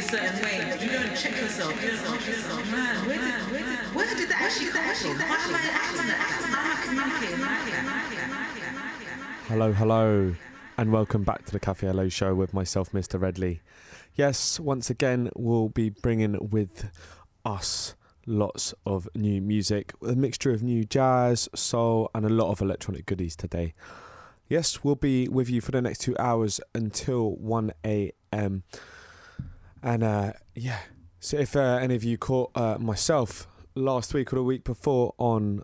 to certain ways. You don't check yourself. You don't ask yourself, man, where did that actually come from? Why am I communicating like that? Hello, hello, and welcome back to the Café Au Lait Show with myself, Mr. Redley. Yes, once again, we'll be bringing with us lots of new music, a mixture of new jazz, soul, and a lot of electronic goodies today. Yes, we'll be with you for the next 2 hours until 1 a.m. And yeah, so if any of you caught myself last week or the week before on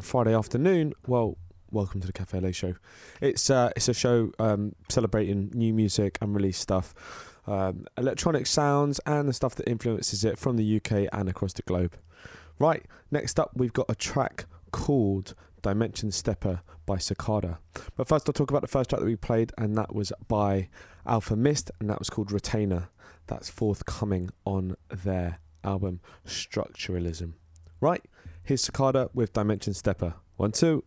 Friday afternoon, well, welcome to the Café Au Lait Show. It's a show celebrating new music and release stuff, electronic sounds and the stuff that influences it from the UK and across the globe. Right, next up we've got a track called Dimension Stepper by Cicada. But first I'll talk about the first track that we played, and that was by Alfa Mist, and that was called Retainer. That's forthcoming on their album Structuralism. Right, here's Cicada with Dimension Stepper. 1, 2.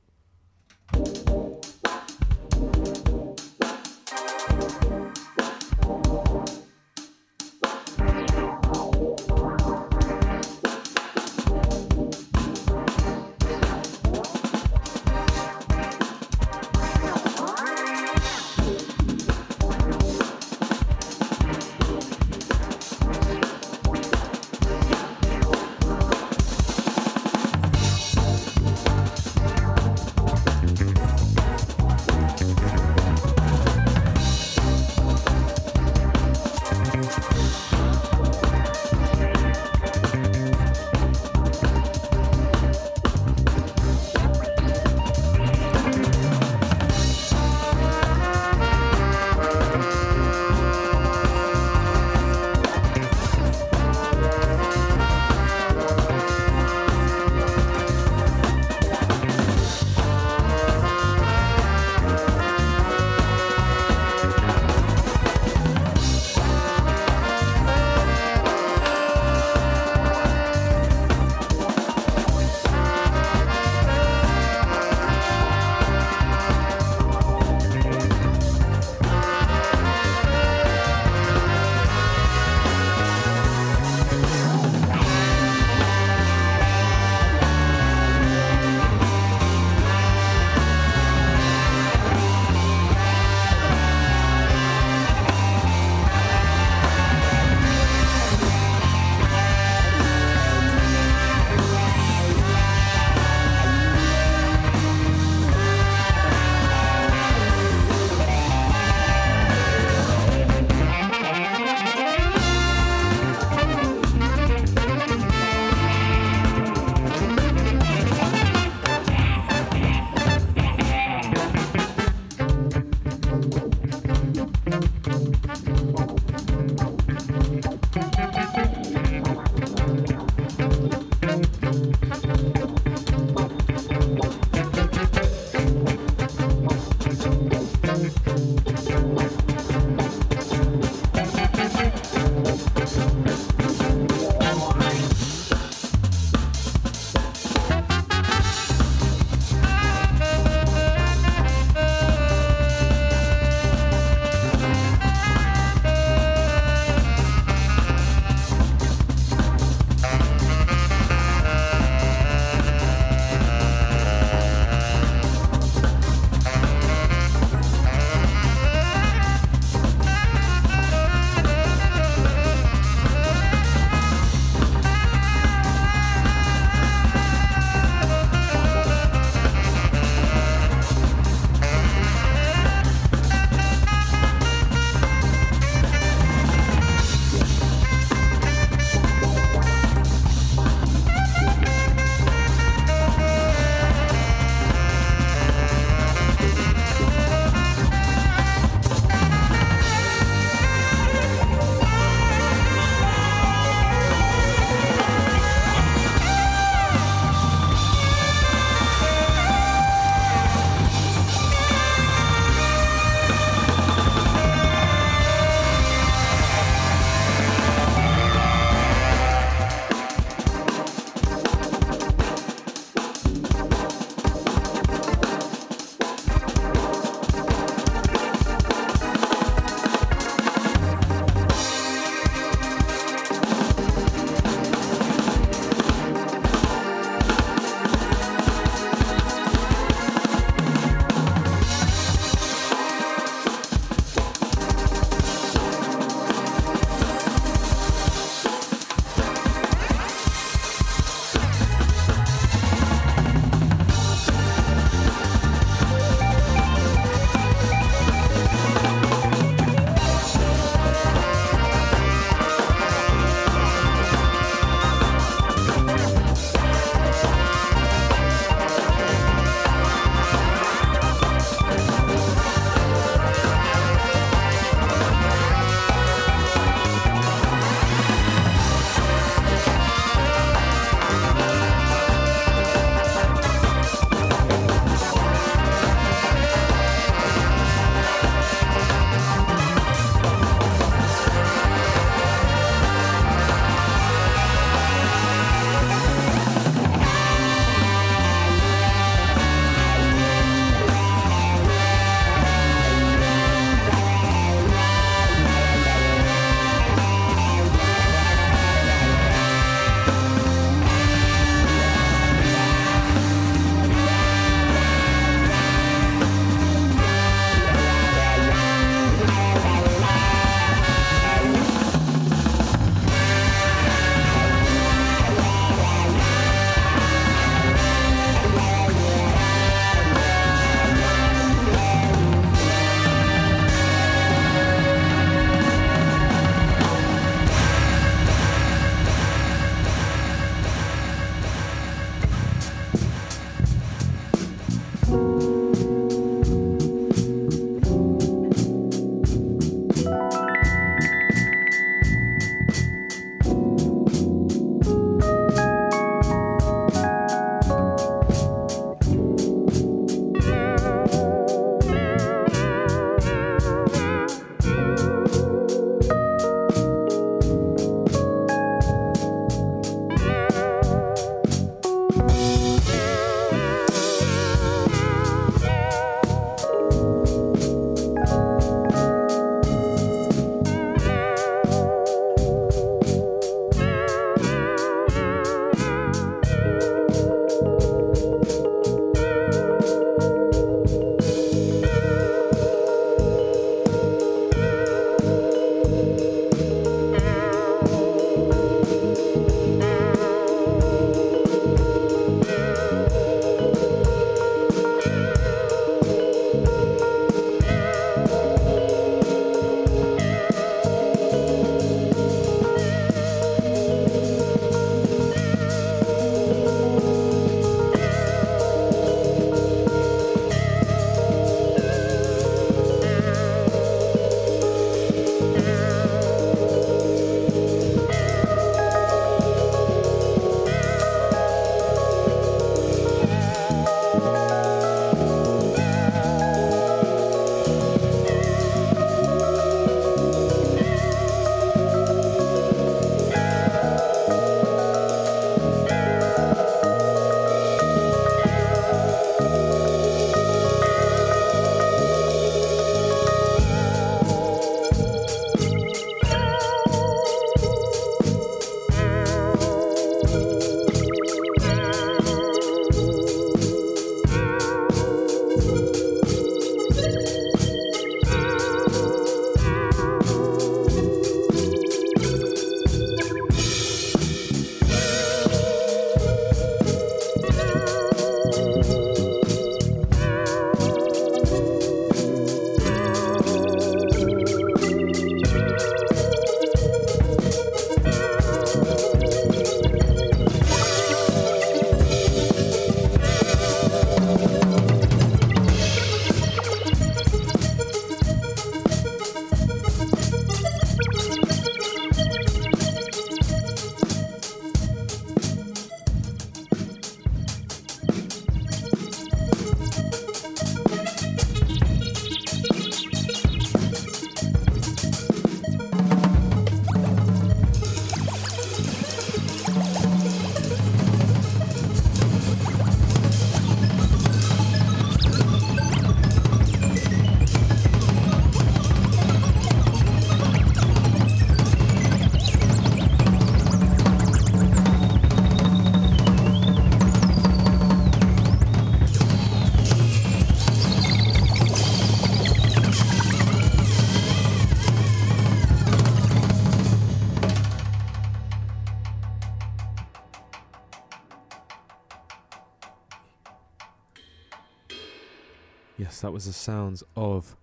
Yes, that was the sounds of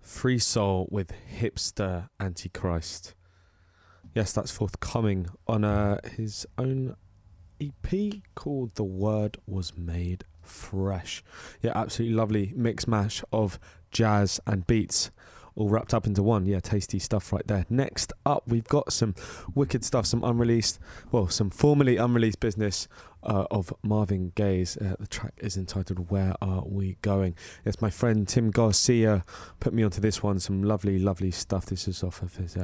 Free Soul with Hipster Antichrist. Yes, that's forthcoming on his own EP called The Word Was Made Fresh. Yeah, absolutely lovely mix mash of jazz and beats all wrapped up into one. Yeah, tasty stuff right there. Next up, we've got some wicked stuff, some unreleased, well, some formerly unreleased business of Marvin Gaye's. The track is entitled Where Are We Going? It's my friend Tim Garcia put me onto this one. Some lovely, lovely stuff. This is off of his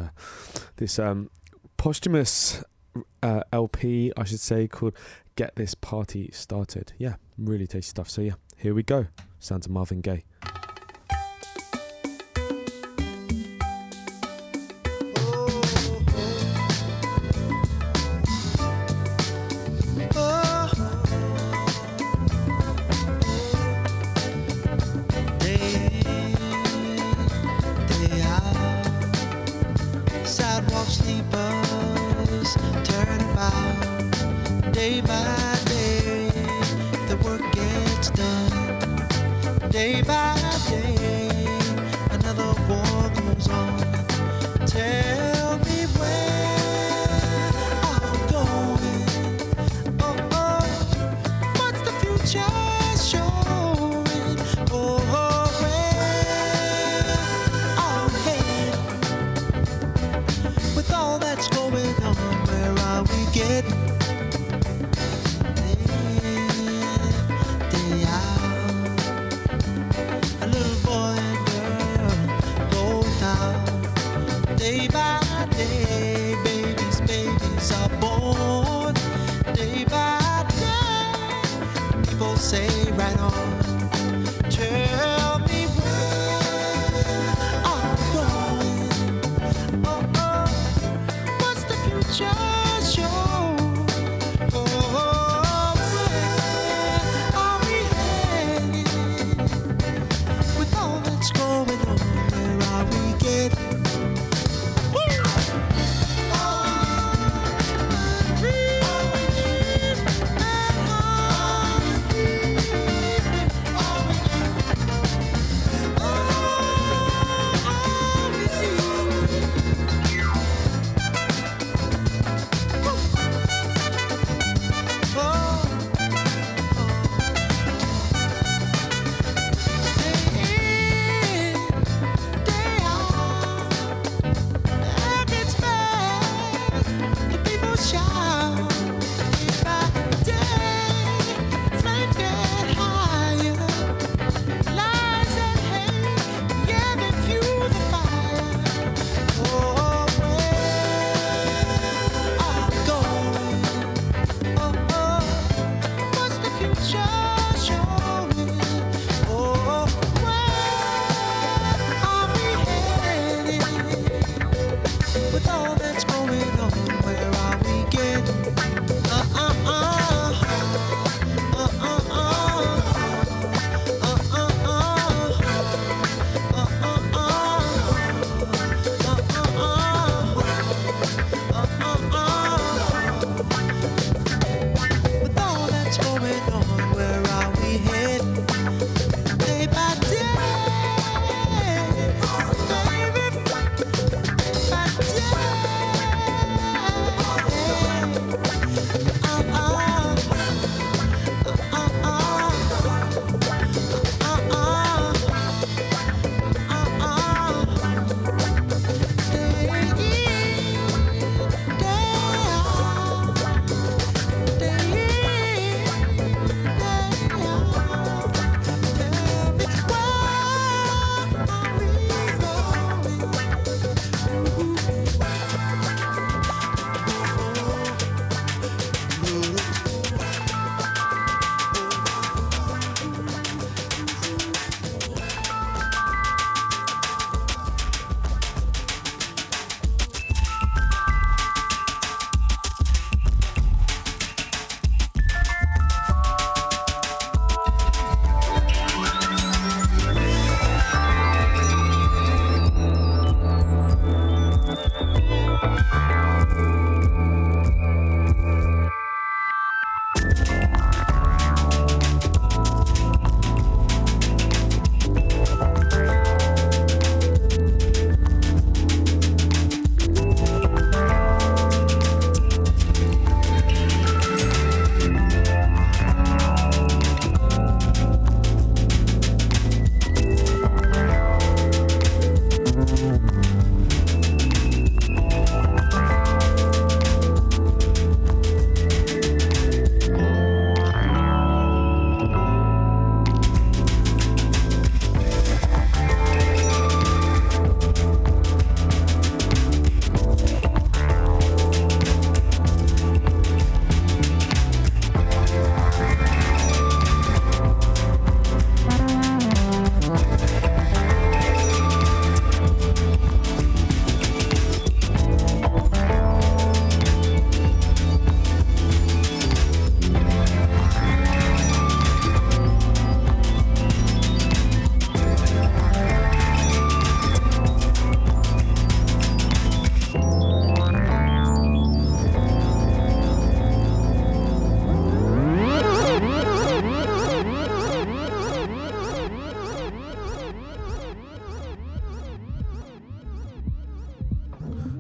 posthumous LP, I should say, called Get This Party Started. Yeah, really tasty stuff. So yeah, here we go. Sounds of Marvin Gaye.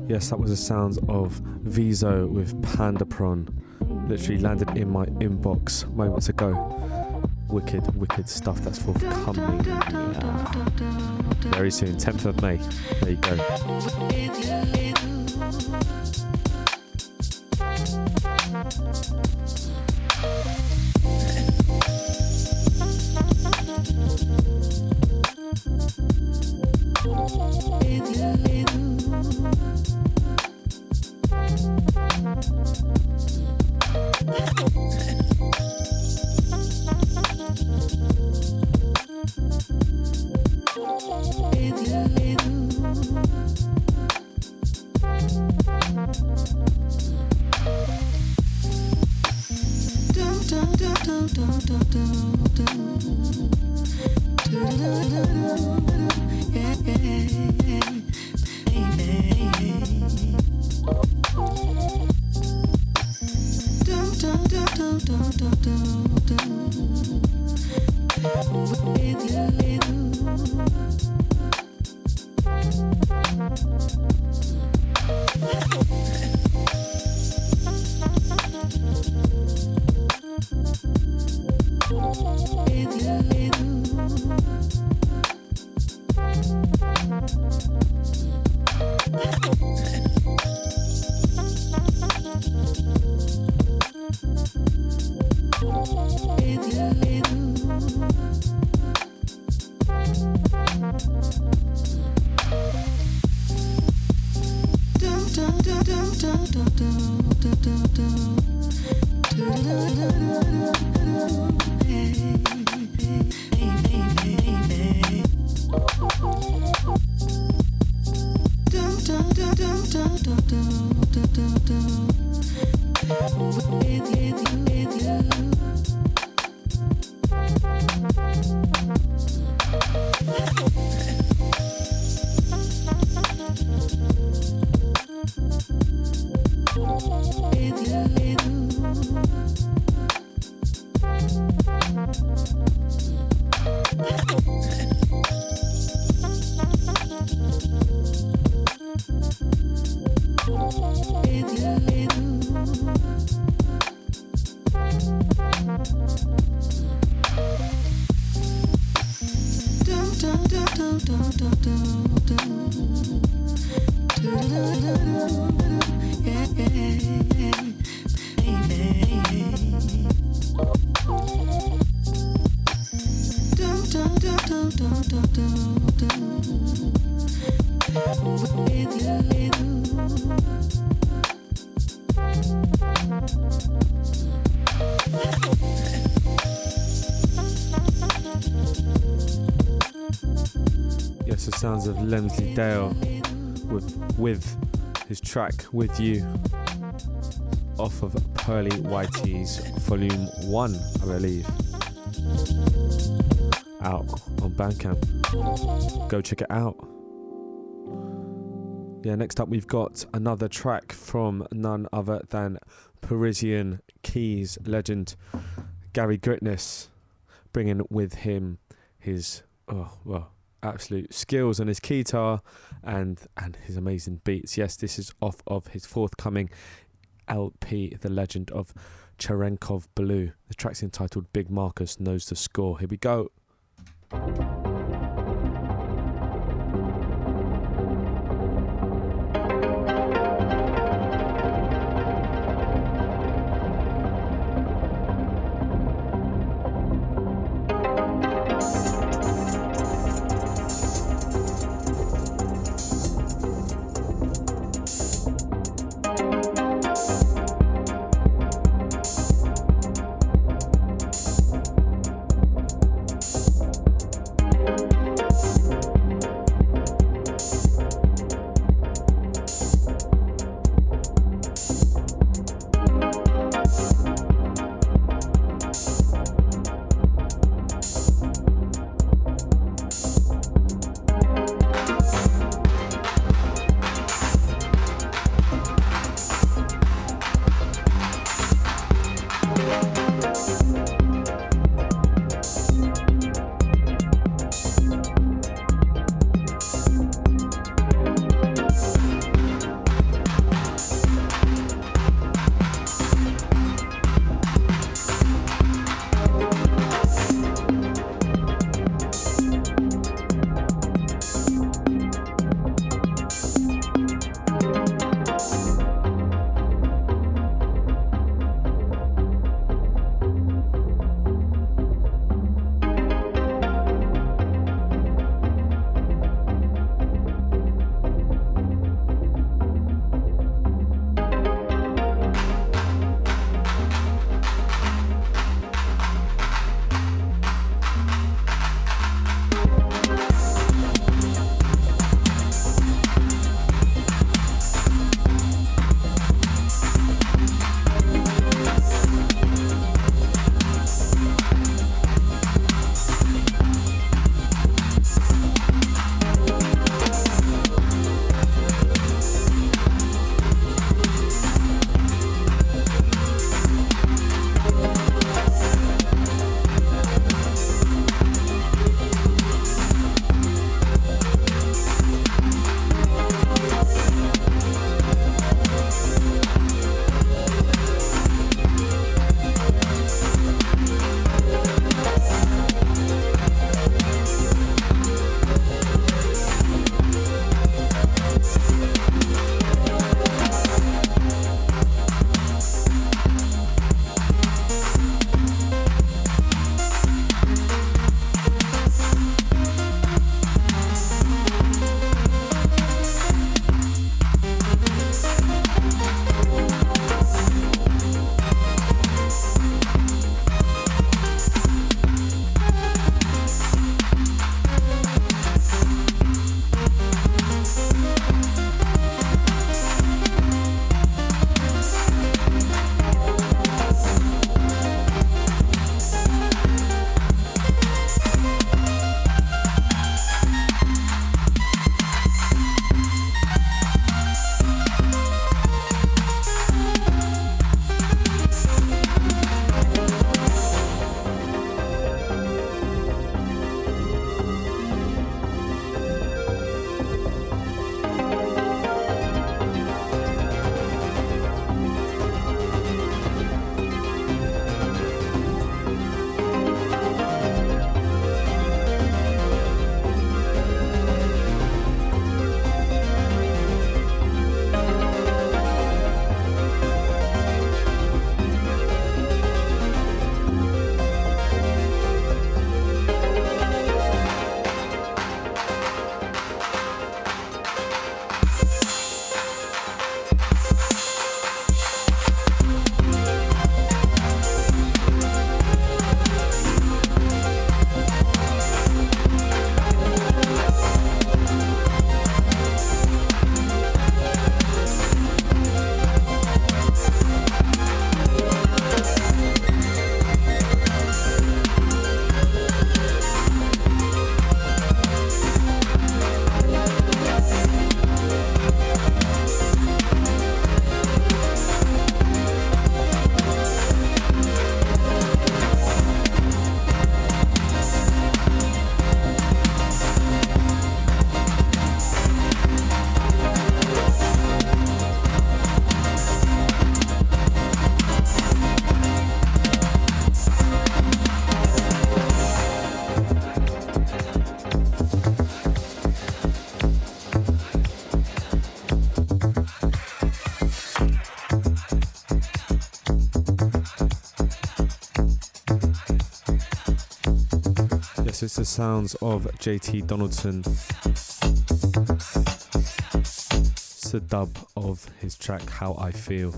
Yes, that was the sounds of Veezo with Pandapron. Literally landed in my inbox moments ago. Wicked, wicked stuff that's forthcoming very soon, 10th of May. There you go. Sounds of Lemzly Dale with his track With You off of Pearly Whitey's Volume 1, I believe, out on Bandcamp. Go check it out. Yeah, next up we've got another track from none other than Parisian Keys legend Gary Gritness, bringing with him his absolute skills on his guitar and his amazing beats. Yes, this is off of his forthcoming LP, The Legend of Cherenkov Blue. The track's entitled Big Marcus Knows the Score. Here we go. is the sounds of JT Donaldson. It's a dub of his track How I Feel.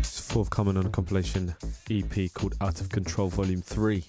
It's forthcoming on a compilation EP called Out of Control Volume 3.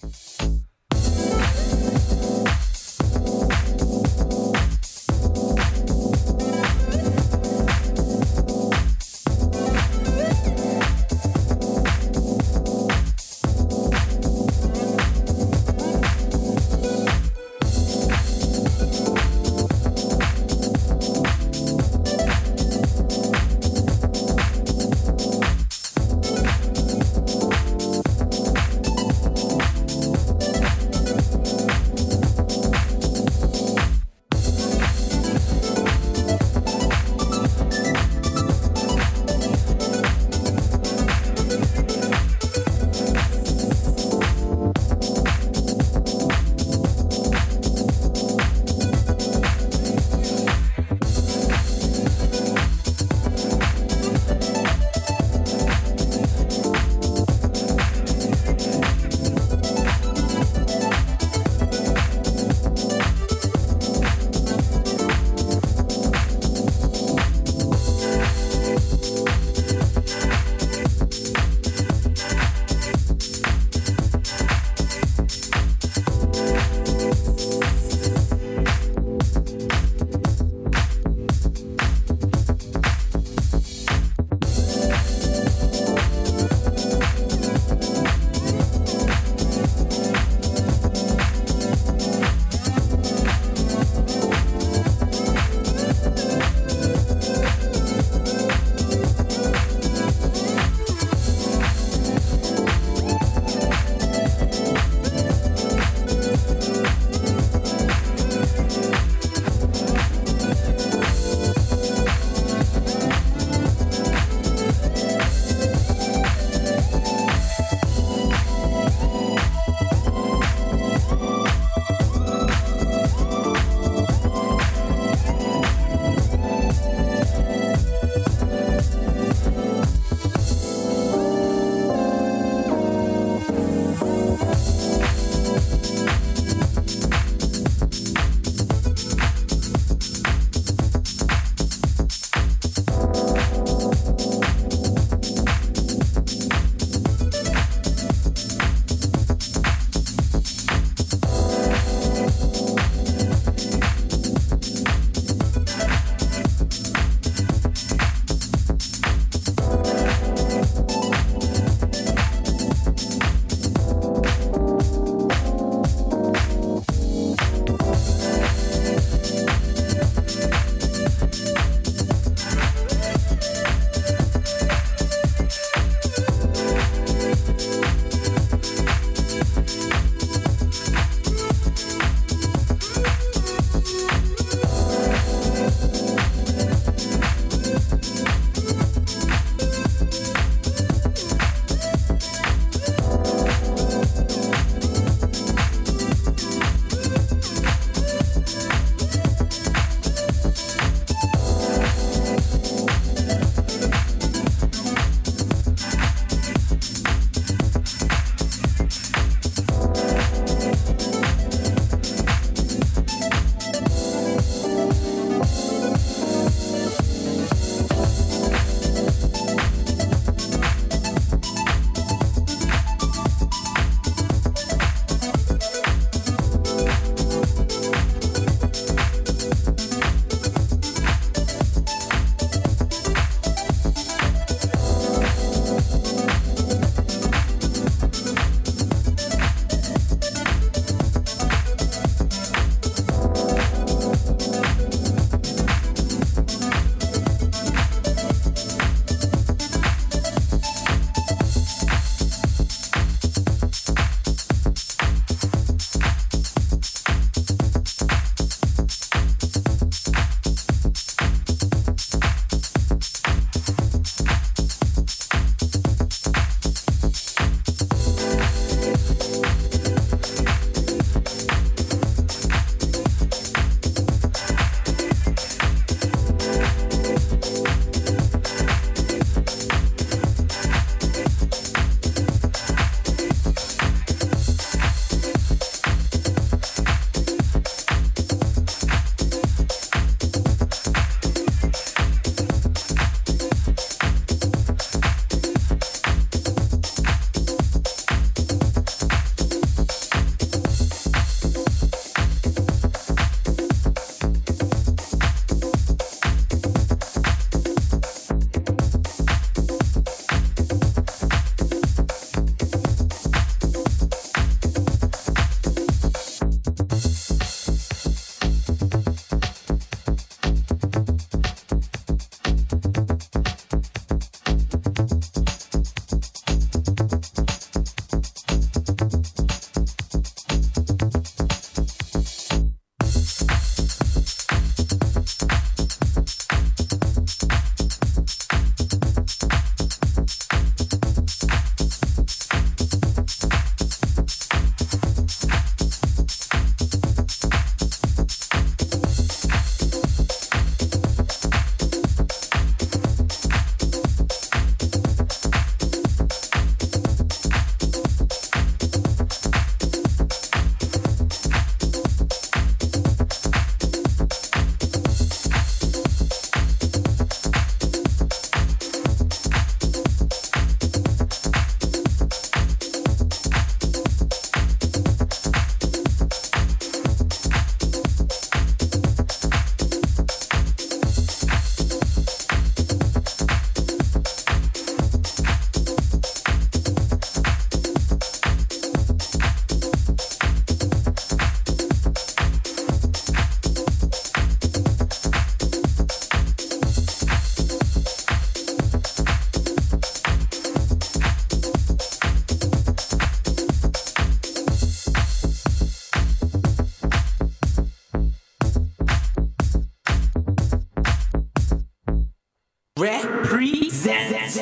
represent.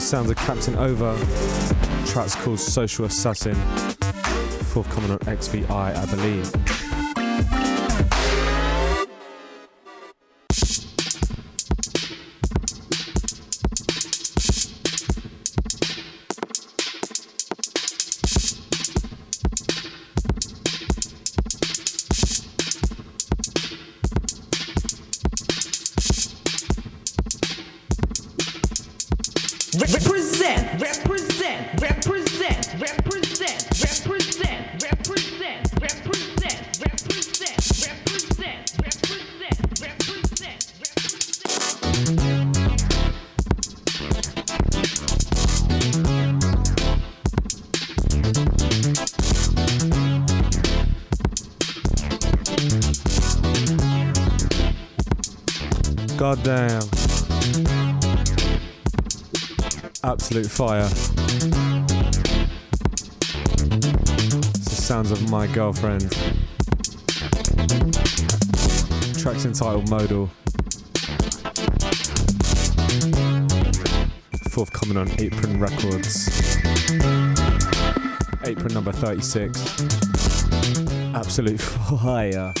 Sounds of Captain Over. The track's called Social Assassin, forthcoming on XVI, I believe. Goddamn. Absolute fire. It's the sounds of My Girlfriend. Track's entitled Modal. Forthcoming on Apron Records. Apron number 36. Absolute fire.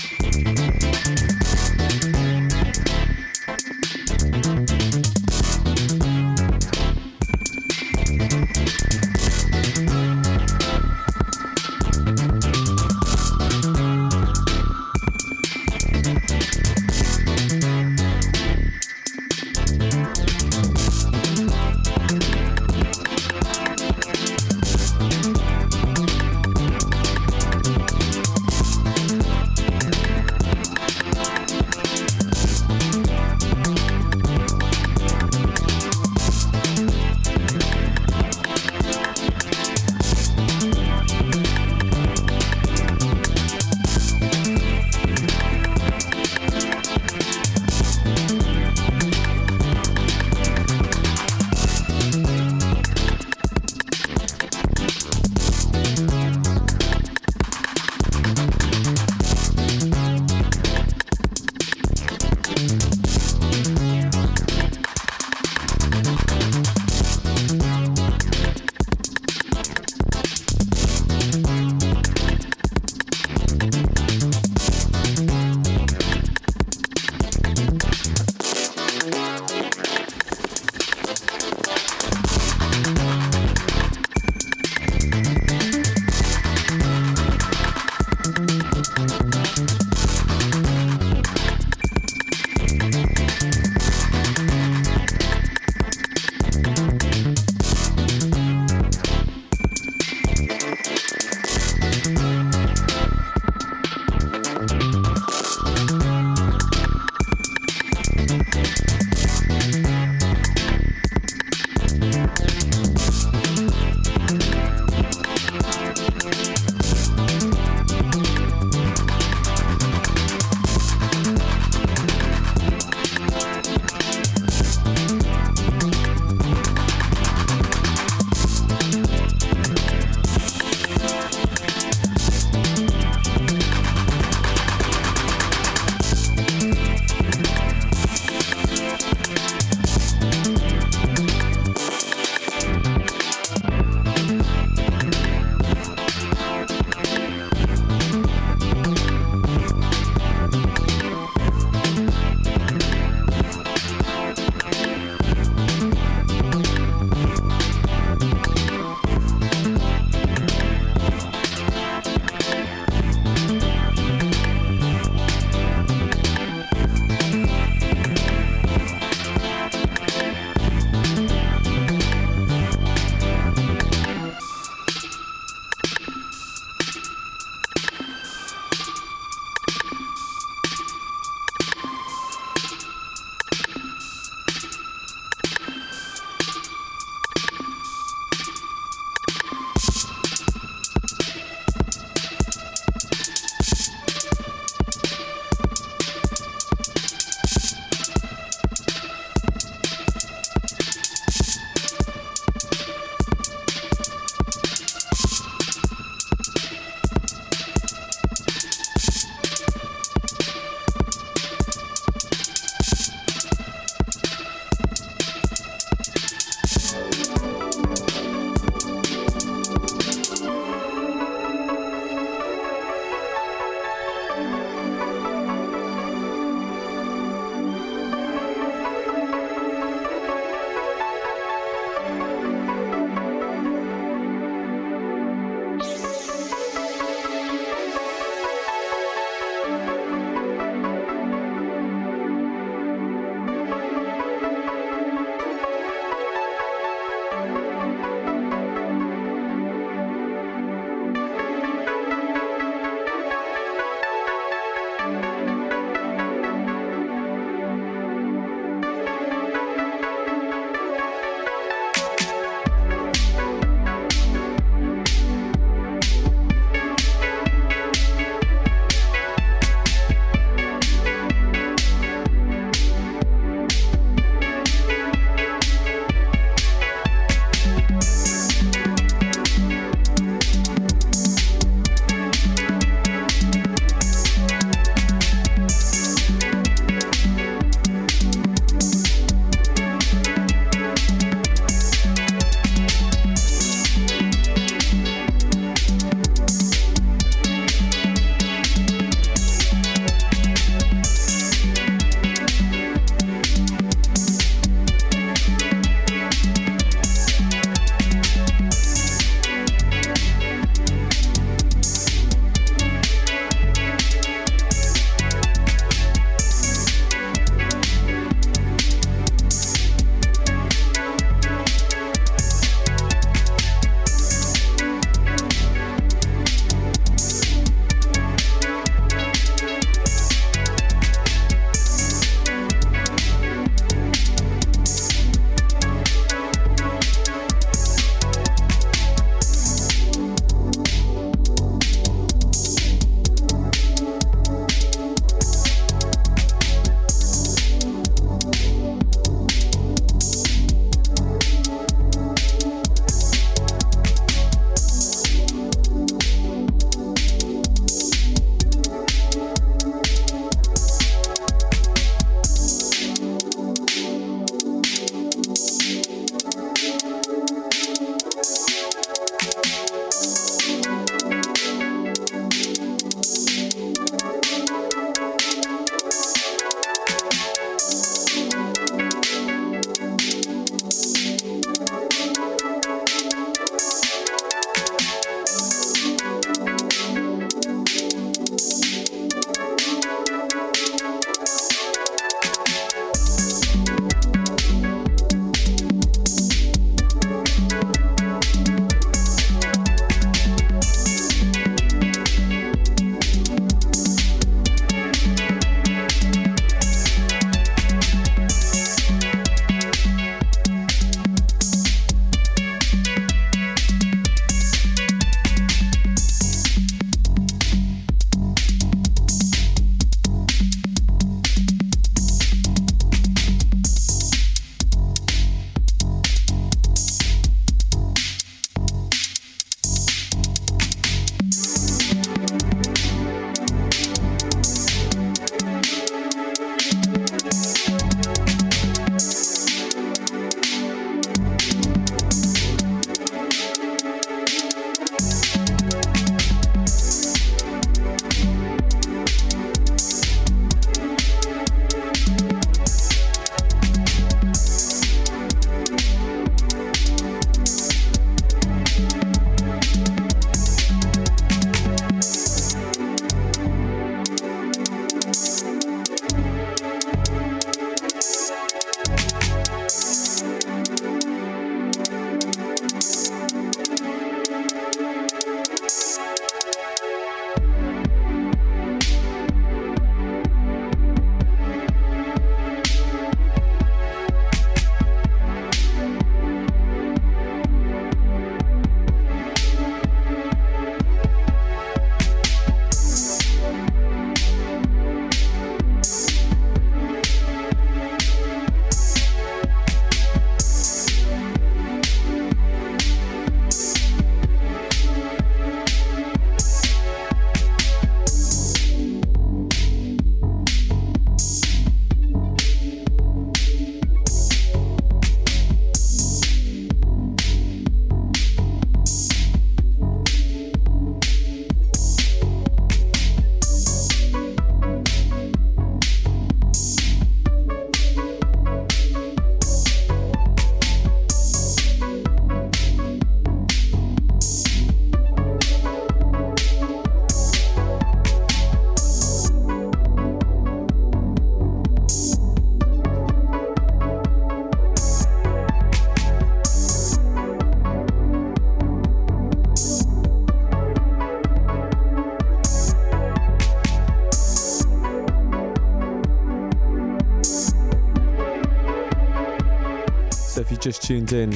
you've just tuned in,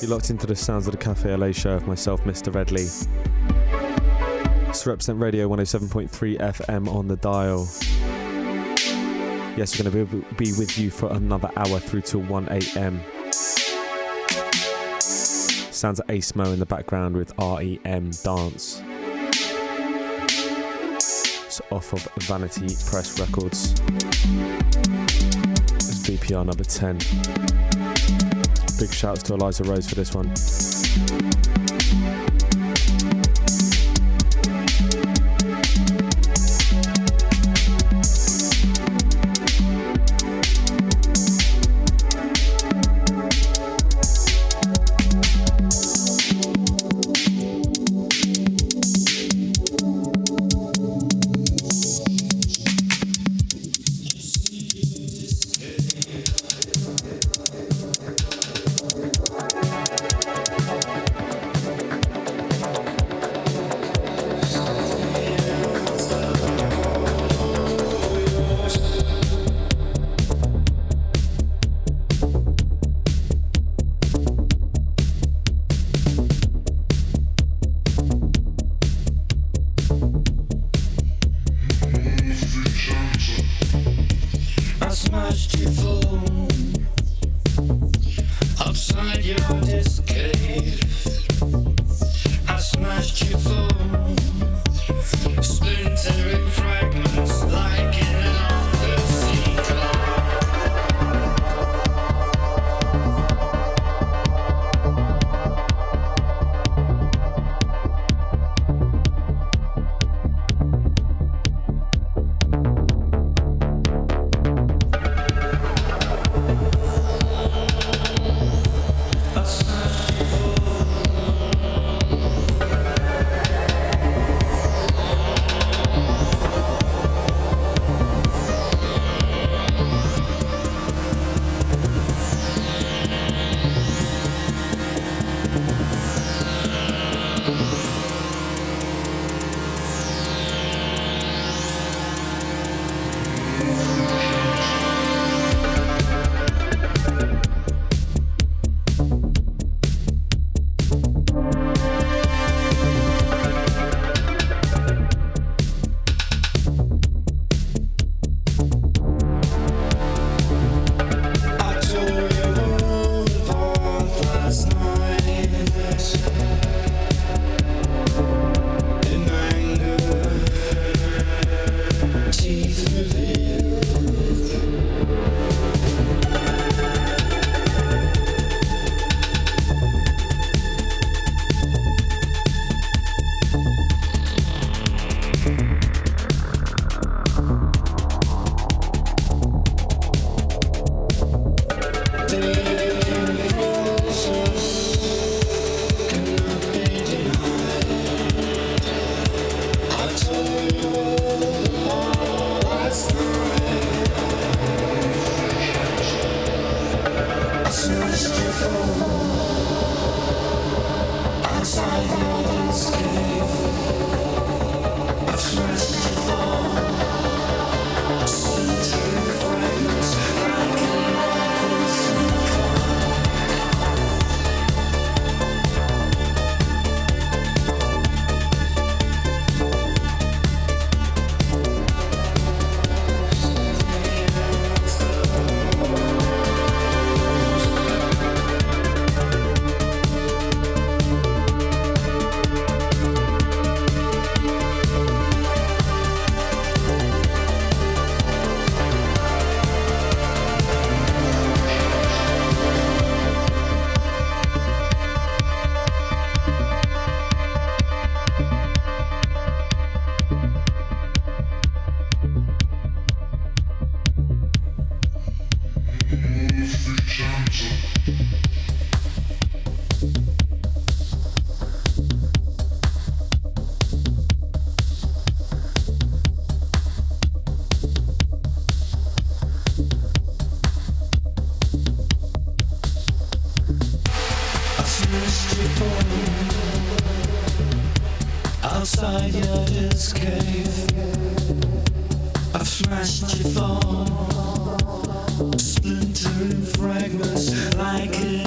you're locked into the sounds of the Café Au Lait Show of myself, Mr. Redley. It's Represent Radio 107.3 FM on the dial. Yes, we're going to be with you for another hour through till 1 a.m. Sounds of Acemo in the background with REM Dance. It's off of Vanity Press Records. It's VPR number 10. Big shouts to Eliza Rose for this one. Smashed your phone, splintering fragments like a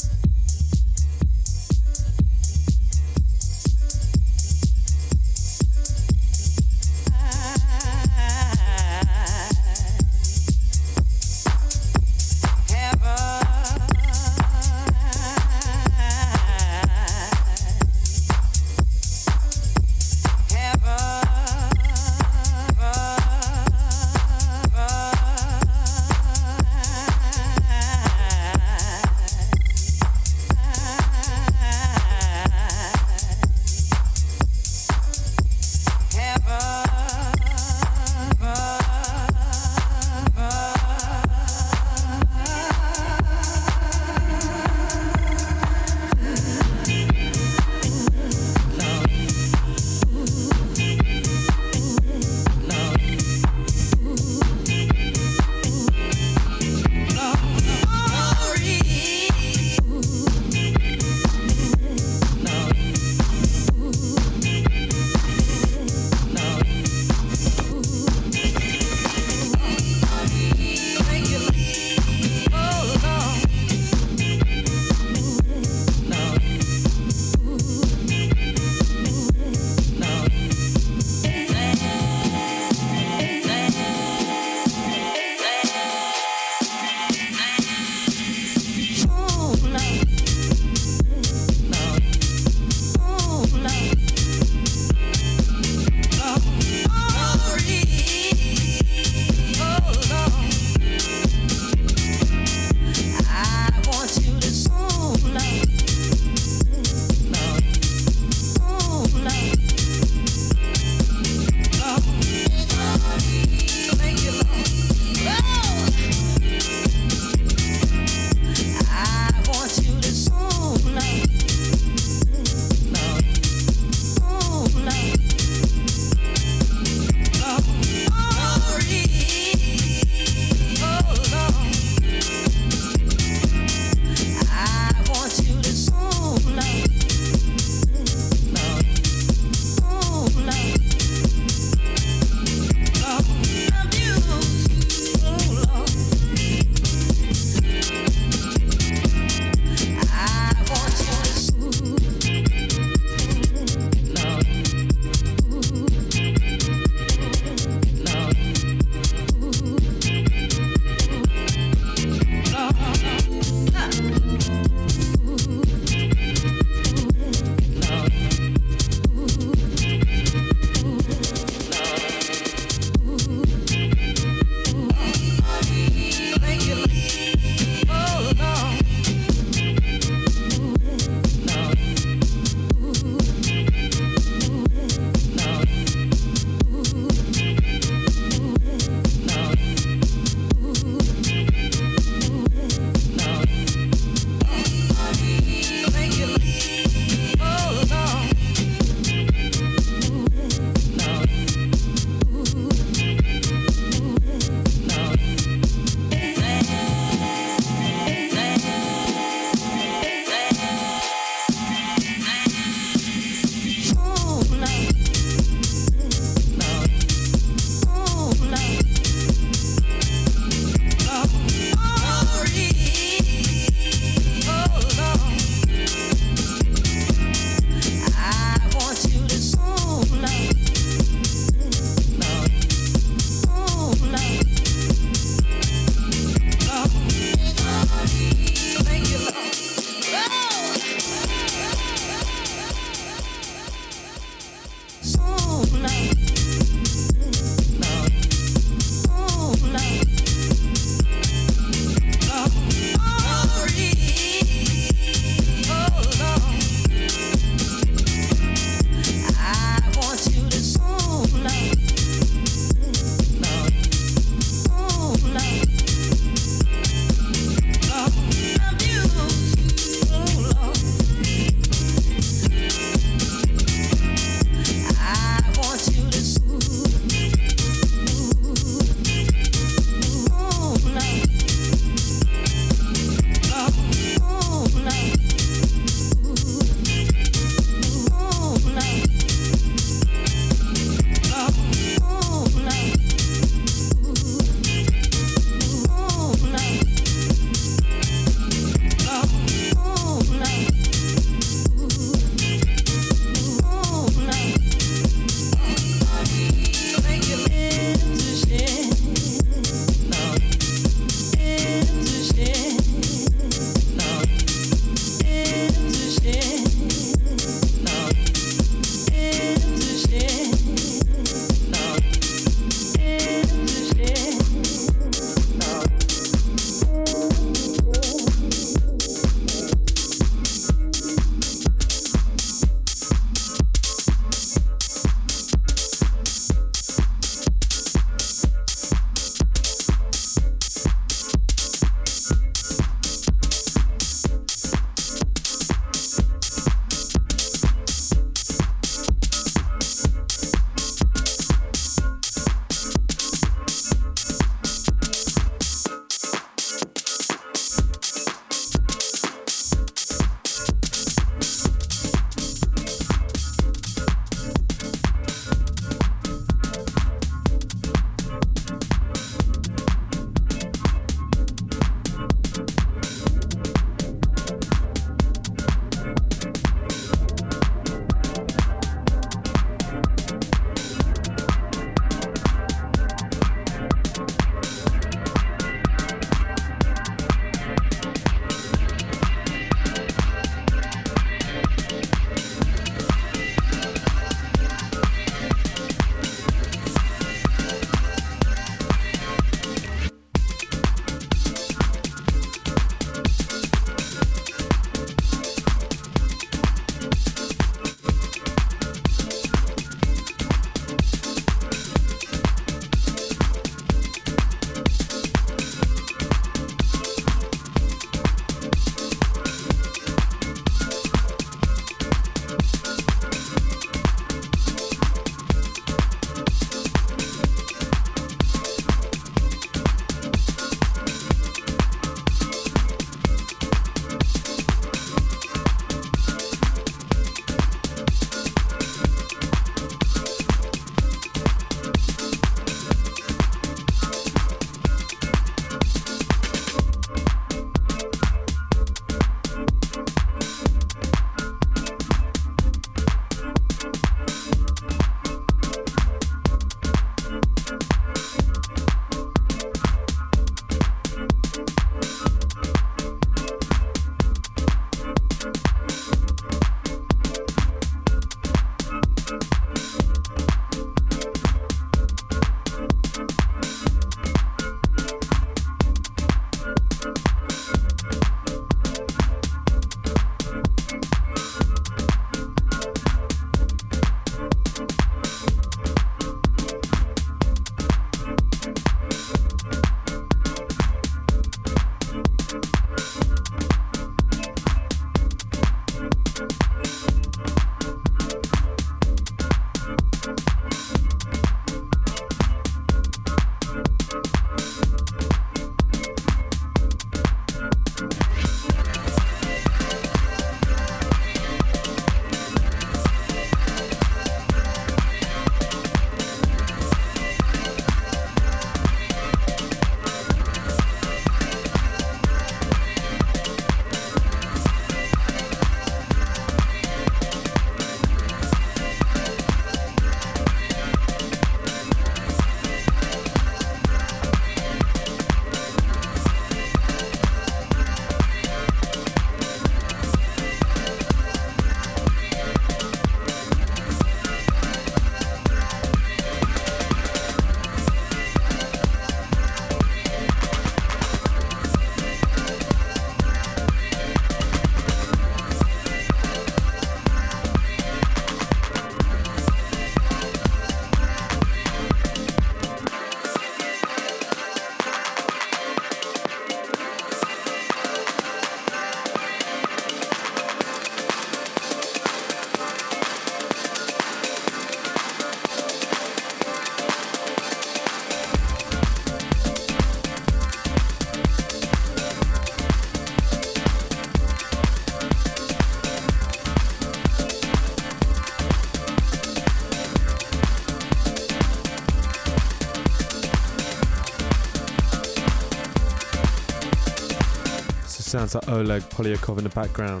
sounds like Oleg Polyakov in the background.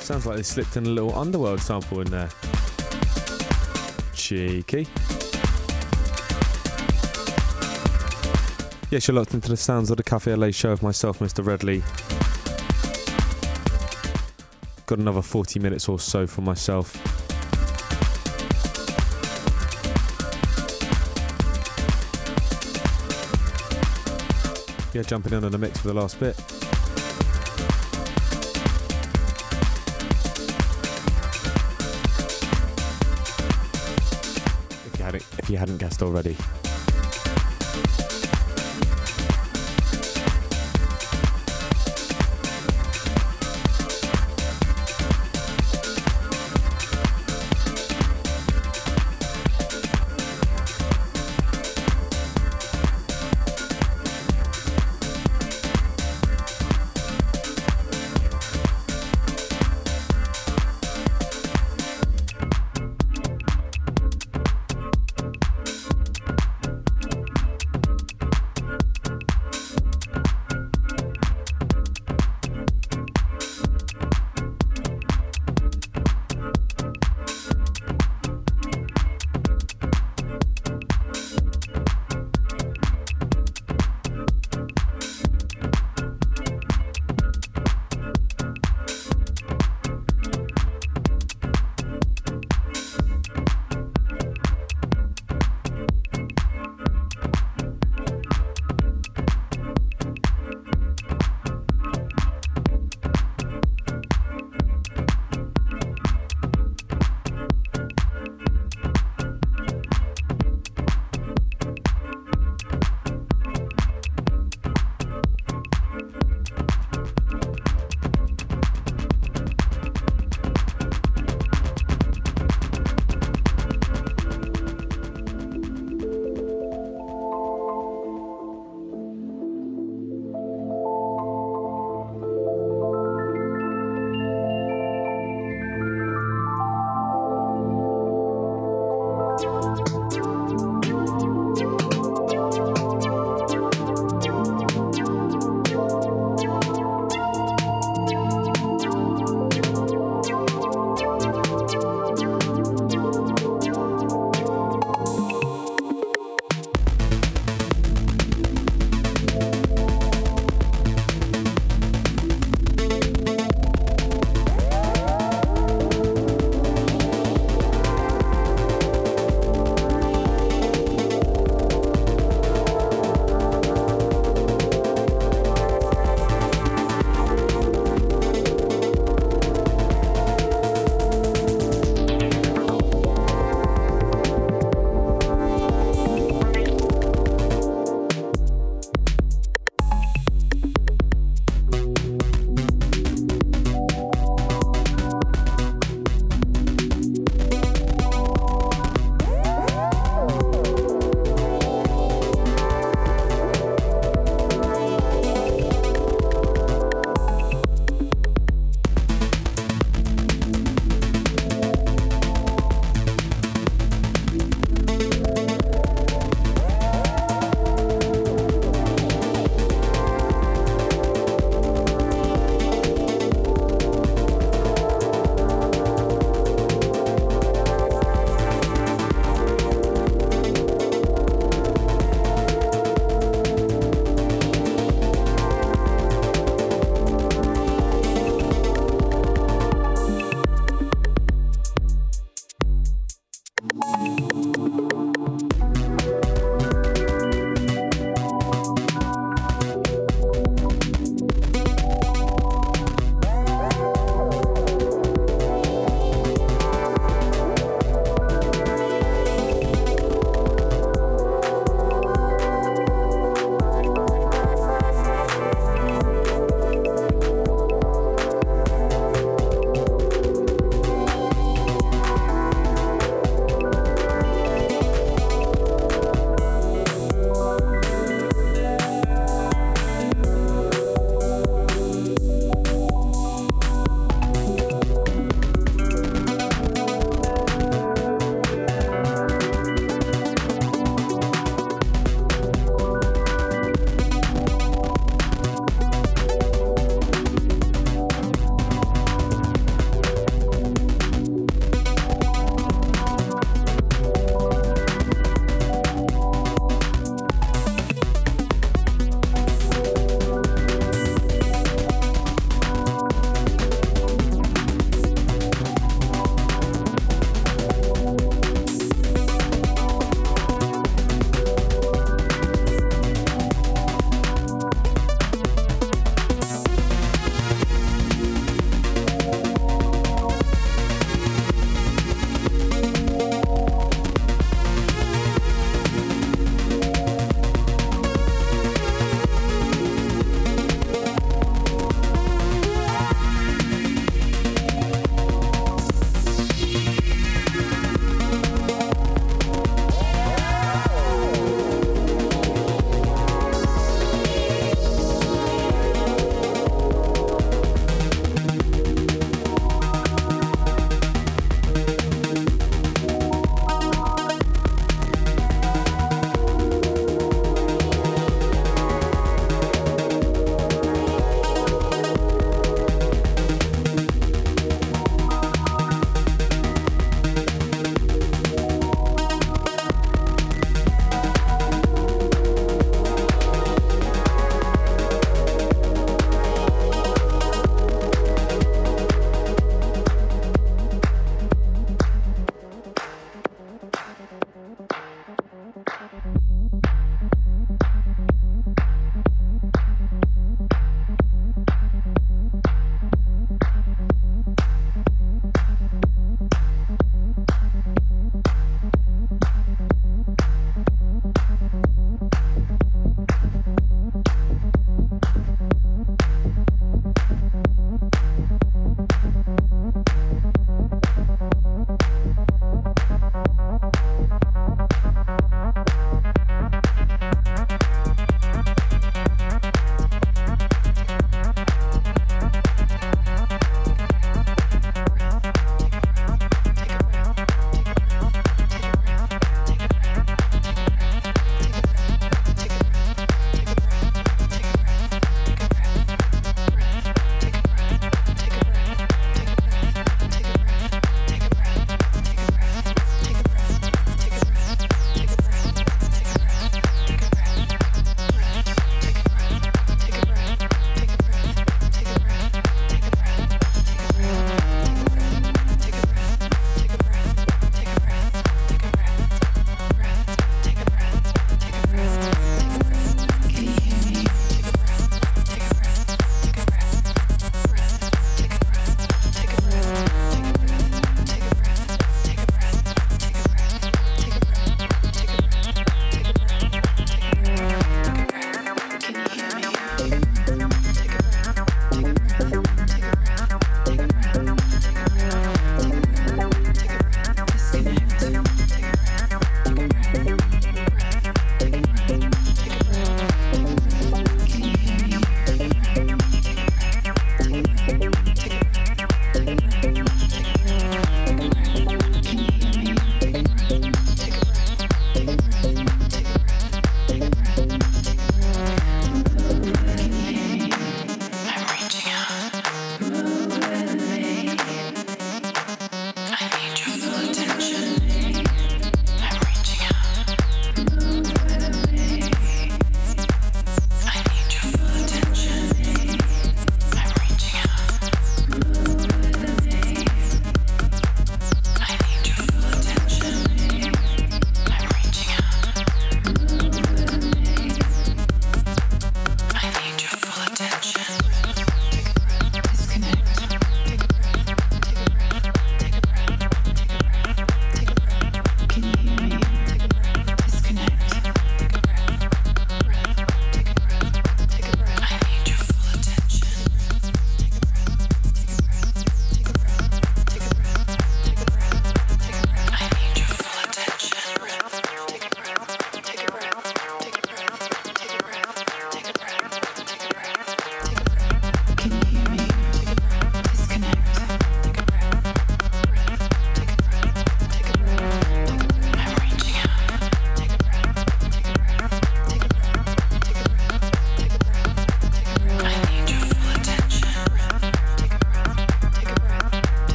Sounds like they slipped in a little Underworld sample in there. Cheeky. Yes, you're locked into the sounds of the Café Au Lait show of myself, Mr. Redley. Got another 40 minutes or so for myself. Yeah, jumping in on the mix for the last bit. If you hadn't guessed already.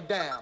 dog down.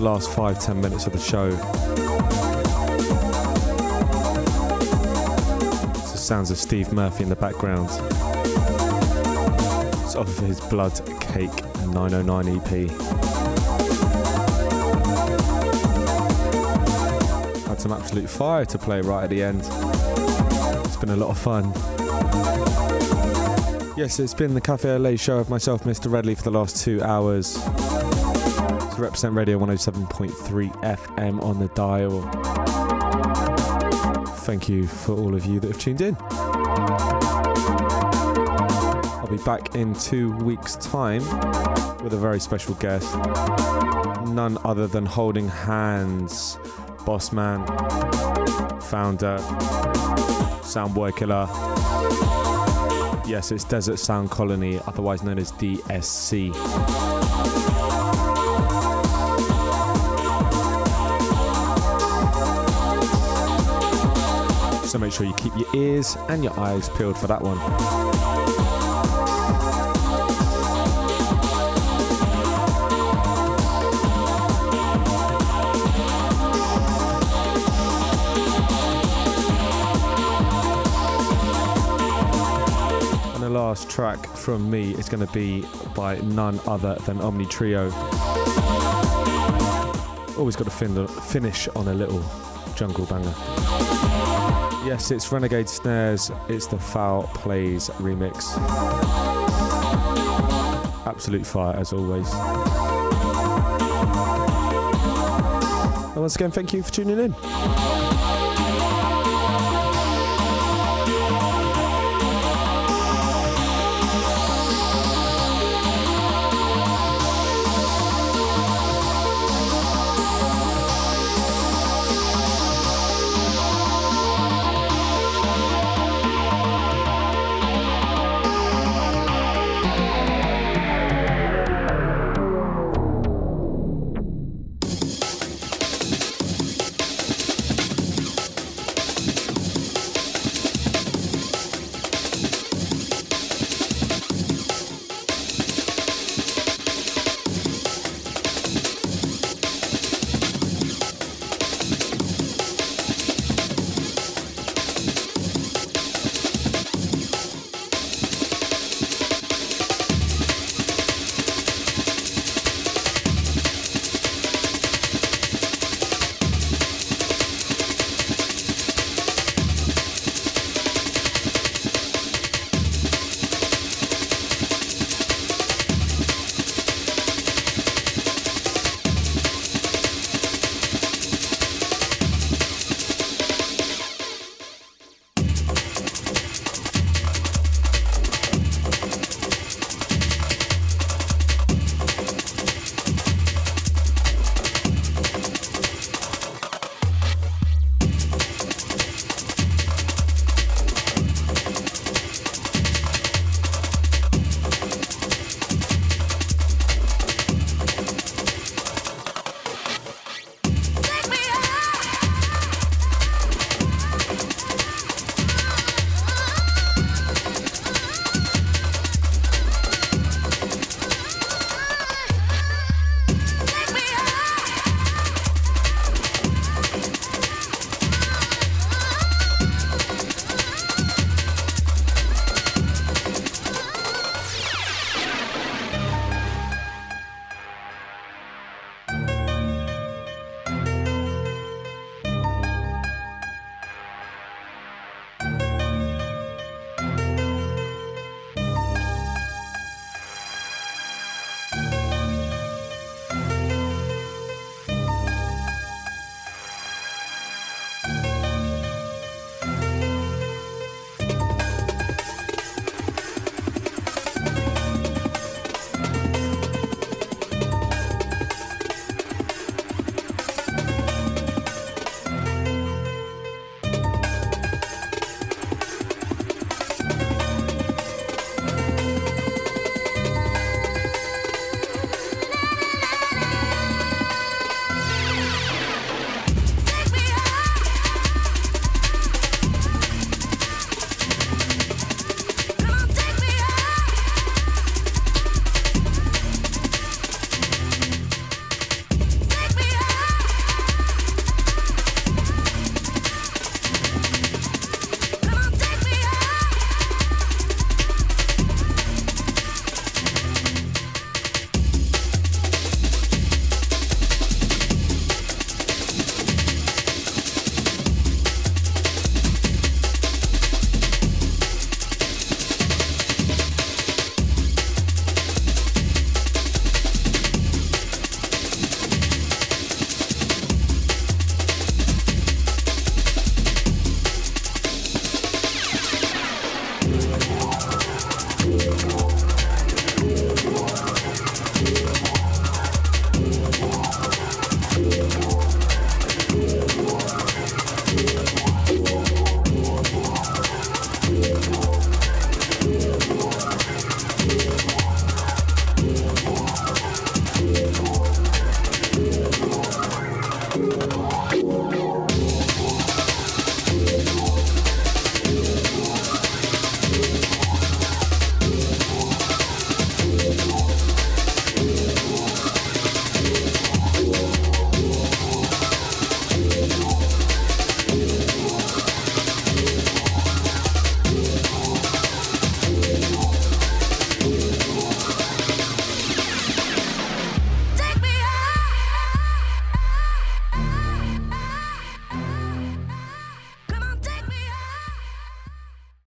Last 5-10 minutes of the show. It's the sounds of Steve Murphy in the background. It's off of his Blood, Cake and 909 EP. Had some absolute fire to play right at the end. It's been a lot of fun. Yes, it's been the Café Au Lait show of myself, Mr. Redley, for the last 2 hours. Represent Radio 107.3 FM on the dial. Thank you for all of you that have tuned in. I'll be back in 2 weeks' time with a very special guest, none other than Holding Hands, boss man, founder, soundboy killer. Yes, it's Desert Sound Colony, otherwise known as DSC. So make sure you keep your ears and your eyes peeled for that one. last track from me is going to be by none other than Omni Trio. Always got to finish on a little jungle banger. Yes, it's Renegade Snares. It's the Foul Plays remix. Absolute fire as always. And once again, thank you for tuning in.